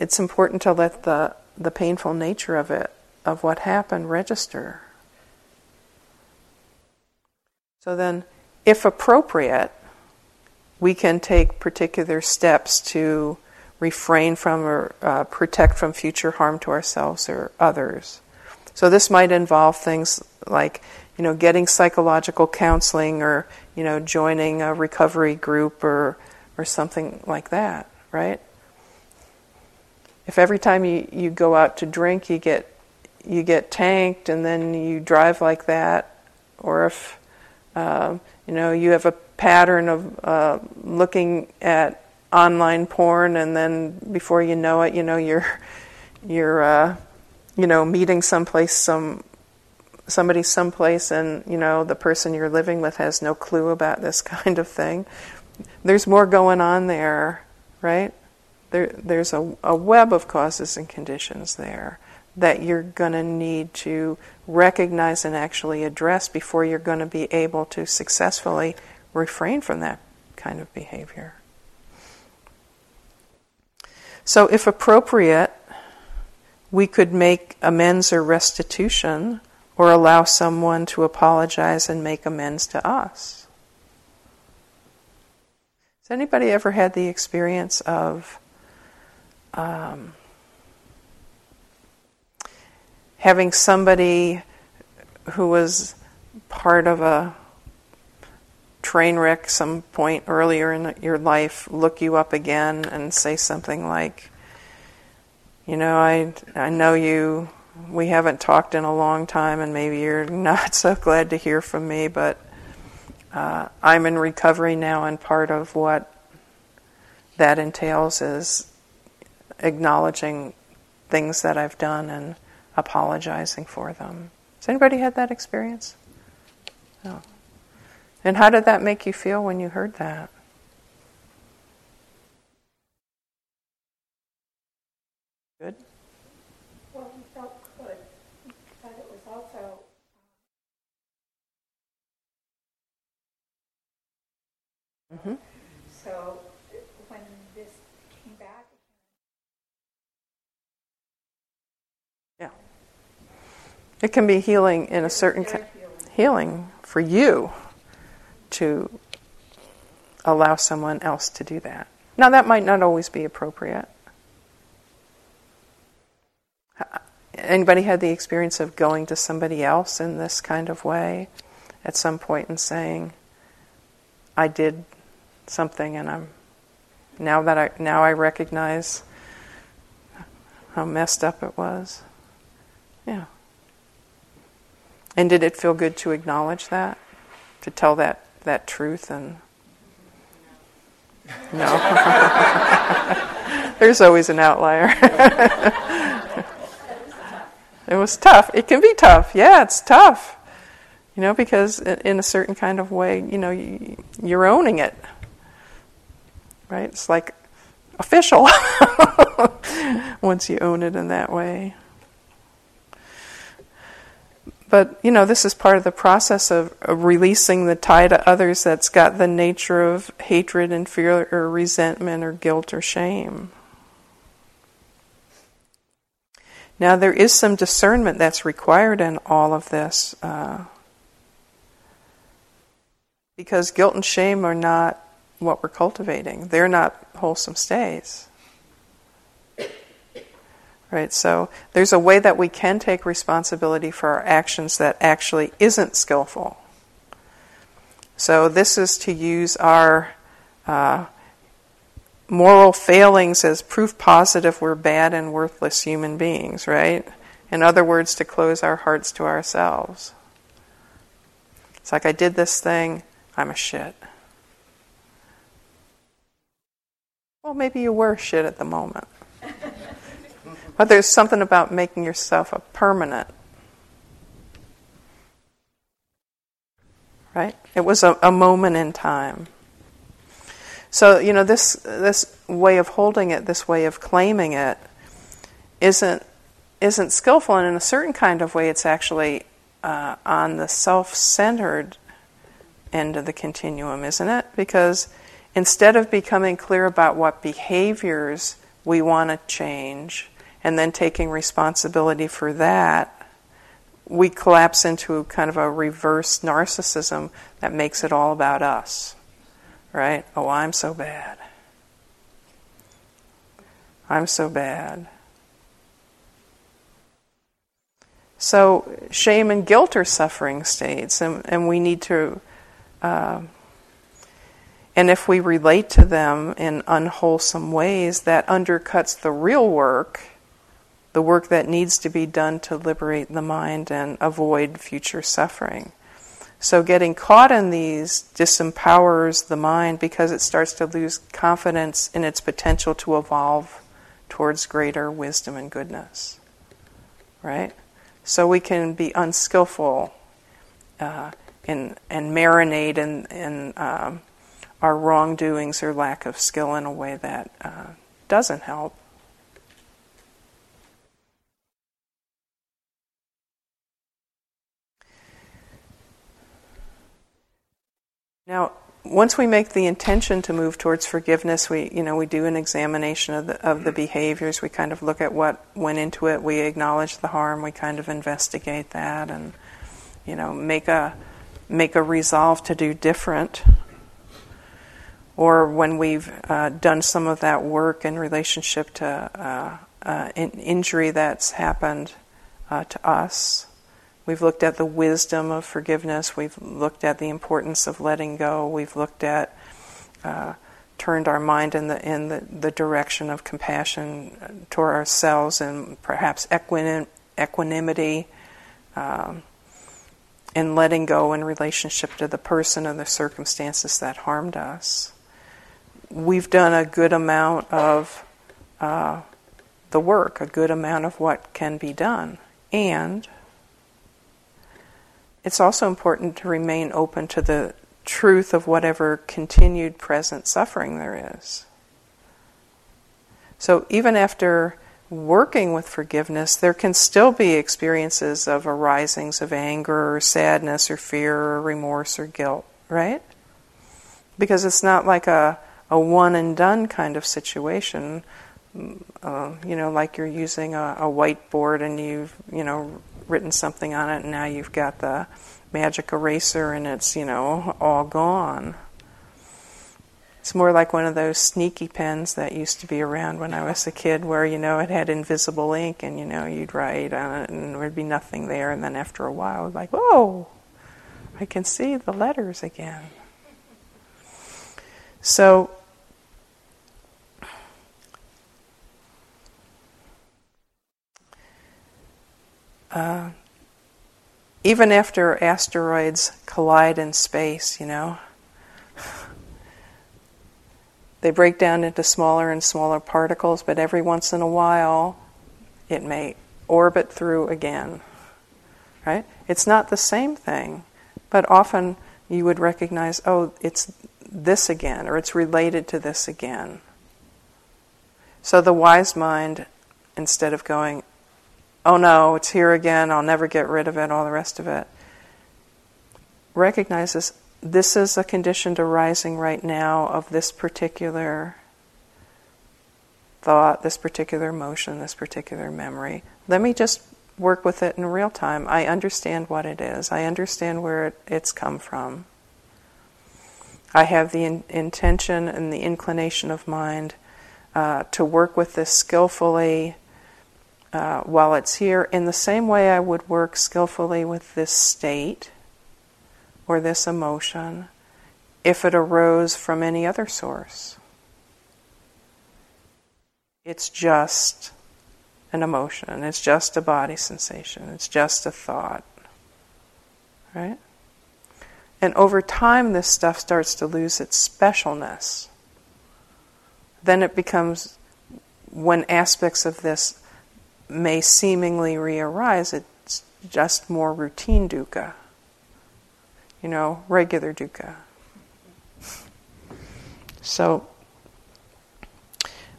it's important to let the, the painful nature of it, of what happened, register. So then, if appropriate, we can take particular steps to refrain from or uh, protect from future harm to ourselves or others. So this might involve things like, you know, getting psychological counseling, or, you know, joining a recovery group or or something like that, right? If every time you, you go out to drink you get you get tanked and then you drive like that, or if um, you know, you have a pattern of uh, looking at online porn, and then before you know it, you know, you're you're uh, you know, meeting someplace some somebody someplace, and, you know, the person you're living with has no clue about this kind of thing. There's more going on there, right? There, there's a, a web of causes and conditions there that you're going to need to recognize and actually address before you're going to be able to successfully refrain from that kind of behavior. So if appropriate, we could make amends or restitution, or allow someone to apologize and make amends to us. Has anybody ever had the experience of um, having somebody who was part of a train wreck some point earlier in your life look you up again and say something like, you know, I I know you, we haven't talked in a long time, and maybe you're not so glad to hear from me, but uh, I'm in recovery now, and part of what that entails is acknowledging things that I've done and apologizing for them. Has anybody had that experience? No. And how did that make you feel when you heard that? Good? Well, we felt good, but it was also... Mm-hmm. So when this came back... Yeah. It can be healing in a certain... Ca- healing for you to allow someone else to do that. Now, that might not always be appropriate. Anybody had the experience of going to somebody else in this kind of way at some point and saying, I did something, and I'm now that I now I recognize how messed up it was? Yeah. And did it feel good to acknowledge that? To tell that that truth? And no. There's always an outlier. It was tough. It can be tough. Yeah, it's tough. You know, because in a certain kind of way, you know, you're owning it. Right? It's like official once you own it in that way. But, you know, this is part of the process of, of releasing the tie to others that's got the nature of hatred and fear or resentment or guilt or shame. Now, there is some discernment that's required in all of this, uh, because guilt and shame are not what we're cultivating. They're not wholesome states. Right? So there's a way that we can take responsibility for our actions that actually isn't skillful. So this is to use our uh, moral failings as proof positive we're bad and worthless human beings, right? In other words, to close our hearts to ourselves. It's like, I did this thing, I'm a shit. Well, maybe you were shit at the moment. But there's something about making yourself a permanent. Right? It was a, a moment in time. So, you know, this this way of holding it, this way of claiming it, isn't isn't skillful, and in a certain kind of way, it's actually uh, on the self-centered end of the continuum, isn't it? Because instead of becoming clear about what behaviors we want to change, and then taking responsibility for that, we collapse into kind of a reverse narcissism that makes it all about us. Right? Oh, I'm so bad. I'm so bad. So shame and guilt are suffering states, and, and we need to, uh, and if we relate to them in unwholesome ways, that undercuts the real work, the work that needs to be done to liberate the mind and avoid future suffering. So getting caught in these disempowers the mind because it starts to lose confidence in its potential to evolve towards greater wisdom and goodness. Right? So we can be unskillful uh, in, and marinate in, in um, our wrongdoings or lack of skill in a way that uh, doesn't help. Now, once we make the intention to move towards forgiveness, we, you know, we do an examination of the of the behaviors. We kind of look at what went into it. We acknowledge the harm. We kind of investigate that, and you know, make a make a resolve to do different. Or when we've uh, done some of that work in relationship to uh, uh, an injury that's happened uh, to us. We've looked at the wisdom of forgiveness. We've looked at the importance of letting go. We've looked at, uh, turned our mind in the in the, the direction of compassion toward ourselves and perhaps equin- equanimity um, and letting go in relationship to the person and the circumstances that harmed us. We've done a good amount of uh, the work, a good amount of what can be done. And it's also important to remain open to the truth of whatever continued present suffering there is. So even after working with forgiveness, there can still be experiences of arisings of anger or sadness or fear or remorse or guilt, right? Because it's not like a, a one and done kind of situation. Uh, you know, like you're using a, a whiteboard and you've, you know, written something on it, and now you've got the magic eraser and it's, you know, all gone. It's more like one of those sneaky pens that used to be around when I was a kid where, you know, it had invisible ink and, you know, you'd write on it and there'd be nothing there, and then after a while, like, whoa, I can see the letters again. So Uh, even after asteroids collide in space, you know, they break down into smaller and smaller particles, but every once in a while it may orbit through again, right? It's not the same thing, but often you would recognize, oh, it's this again, or it's related to this again. So the wise mind, instead of going, oh no, it's here again, I'll never get rid of it, all the rest of it, recognizes this is a conditioned arising right now of this particular thought, this particular emotion, this particular memory. Let me just work with it in real time. I understand what it is. I understand where it, it's come from. I have the in, intention and the inclination of mind uh, to work with this skillfully, uh, while it's here, in the same way I would work skillfully with this state or this emotion if it arose from any other source. It's just an emotion. It's just a body sensation. It's just a thought. Right? And over time, this stuff starts to lose its specialness. Then it becomes, when aspects of this may seemingly re-arise, it's just more routine dukkha. You know, regular dukkha. So,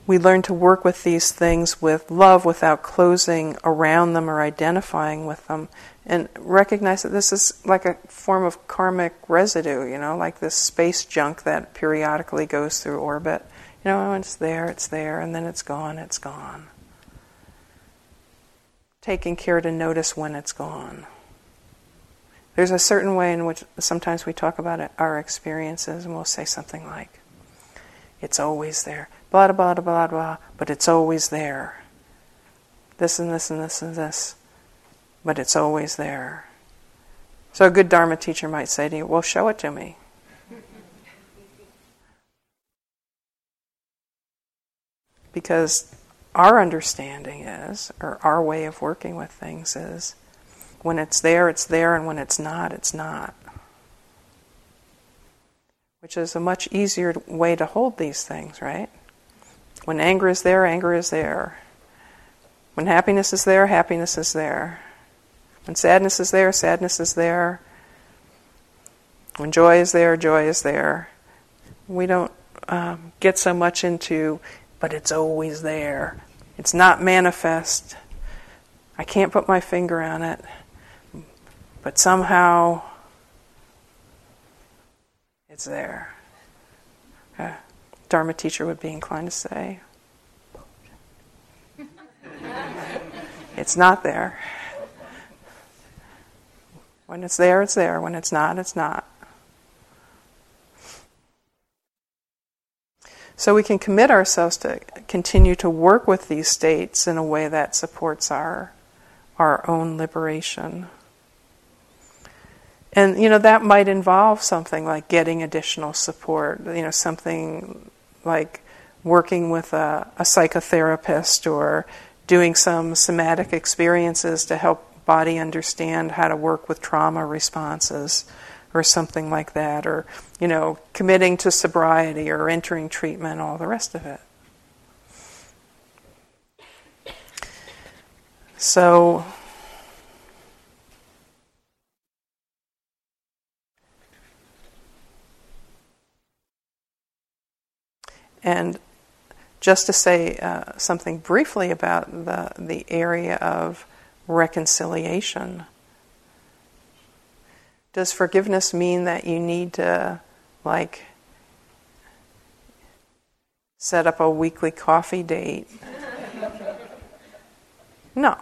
we learn to work with these things with love without closing around them or identifying with them, and recognize that this is like a form of karmic residue, you know, like this space junk that periodically goes through orbit. You know, it's there, it's there, and then it's gone, it's gone. Taking care to notice when it's gone. There's a certain way in which sometimes we talk about our experiences, and we'll say something like, it's always there. Blah, blah, blah, blah, blah, but it's always there. This and this and this and this, but it's always there. So a good Dharma teacher might say to you, well, show it to me. Because our understanding is, or our way of working with things is, when it's there, it's there, and when it's not, it's not. Which is a much easier way to hold these things, right? When anger is there, anger is there. When happiness is there, happiness is there. When sadness is there, sadness is there. When joy is there, joy is there. We don't um, get so much into, but it's always there. It's not manifest. I can't put my finger on it. But somehow, it's there. Uh, Dharma teacher would be inclined to say, it's not there. When it's there, it's there. When it's not, it's not. So we can commit ourselves to continue to work with these states in a way that supports our our own liberation. And, you know, that might involve something like getting additional support, you know, something like working with a, a psychotherapist or doing some somatic experiences to help body understand how to work with trauma responses or something like that, or, you know, committing to sobriety or entering treatment, all the rest of it. So, and just to say uh, something briefly about the, the area of reconciliation. Does forgiveness mean that you need to, like, set up a weekly coffee date? No.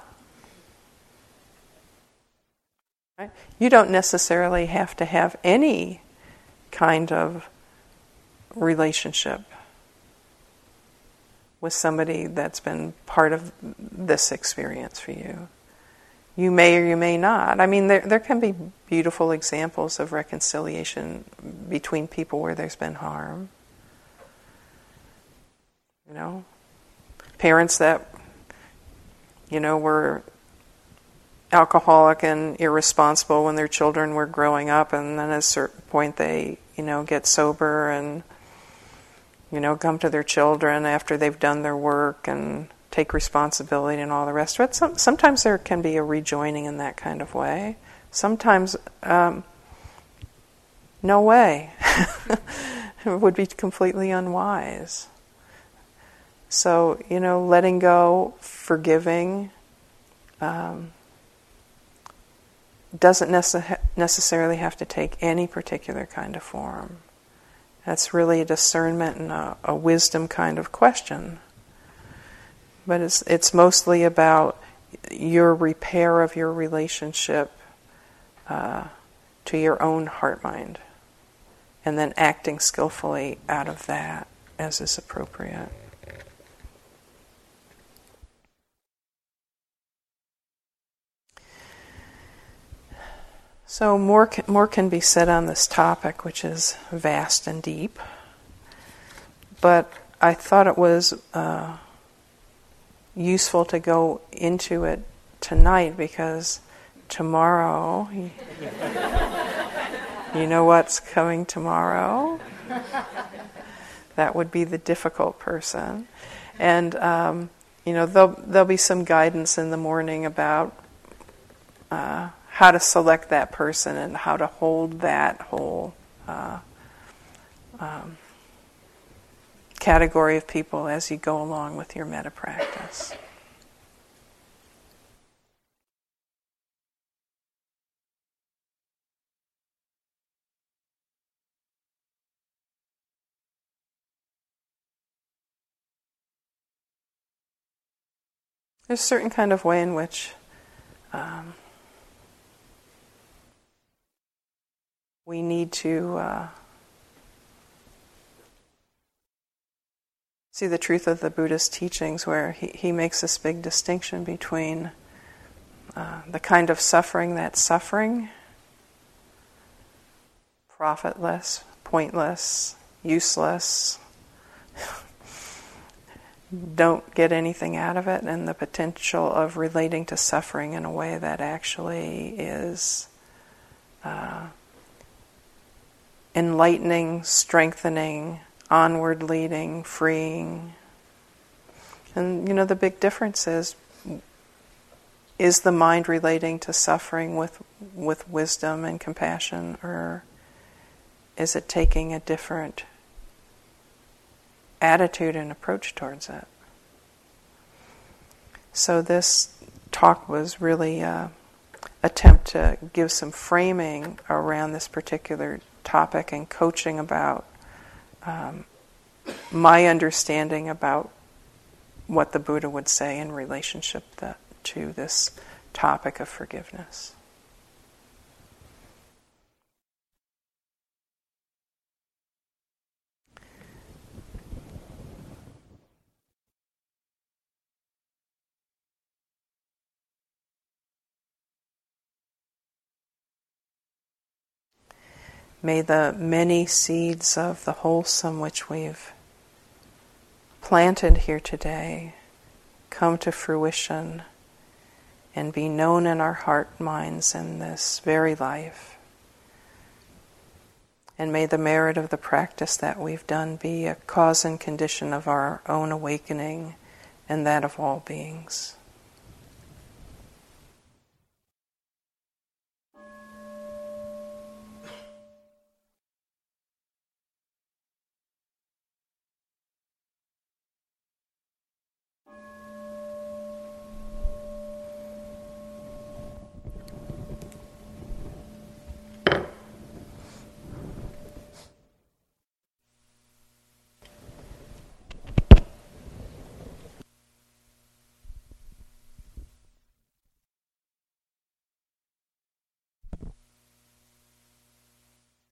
Right? You don't necessarily have to have any kind of relationship with somebody that's been part of this experience for you. You may or you may not. I mean, there there can be beautiful examples of reconciliation between people where there's been harm. You know? Parents that, you know, were alcoholic and irresponsible when their children were growing up, and then at a certain point they, you know, get sober and, you know, come to their children after they've done their work and take responsibility and all the rest of it. Some, sometimes there can be a rejoining in that kind of way. Sometimes, um, no way. It would be completely unwise. So, you know, letting go, forgiving, um, doesn't nece- necessarily have to take any particular kind of form. That's really a discernment and a, a wisdom kind of question. But it's it's mostly about your repair of your relationship uh, to your own heart-mind, and then acting skillfully out of that as is appropriate. So more can, more can be said on this topic, which is vast and deep. But I thought it was uh, useful to go into it tonight, because tomorrow, you, you know what's coming tomorrow? That would be the difficult person. And, um, you know, there'll, there'll be some guidance in the morning about uh, how to select that person and how to hold that whole uh, um, category of people as you go along with your metta practice. There's a certain kind of way in which um, we need to uh, see the truth of the Buddha's teachings, where he, he makes this big distinction between uh, the kind of suffering that's suffering, profitless, pointless, useless, don't get anything out of it, and the potential of relating to suffering in a way that actually is uh, enlightening, strengthening, onward leading, freeing. And, you know, the big difference is, is the mind relating to suffering with with wisdom and compassion, or is it taking a different attitude and approach towards it? So this talk was really an attempt to give some framing around this particular topic and coaching about um, my understanding about what the Buddha would say in relationship that, to this topic of forgiveness. May the many seeds of the wholesome which we've planted here today come to fruition and be known in our heart and minds in this very life. And may the merit of the practice that we've done be a cause and condition of our own awakening and that of all beings.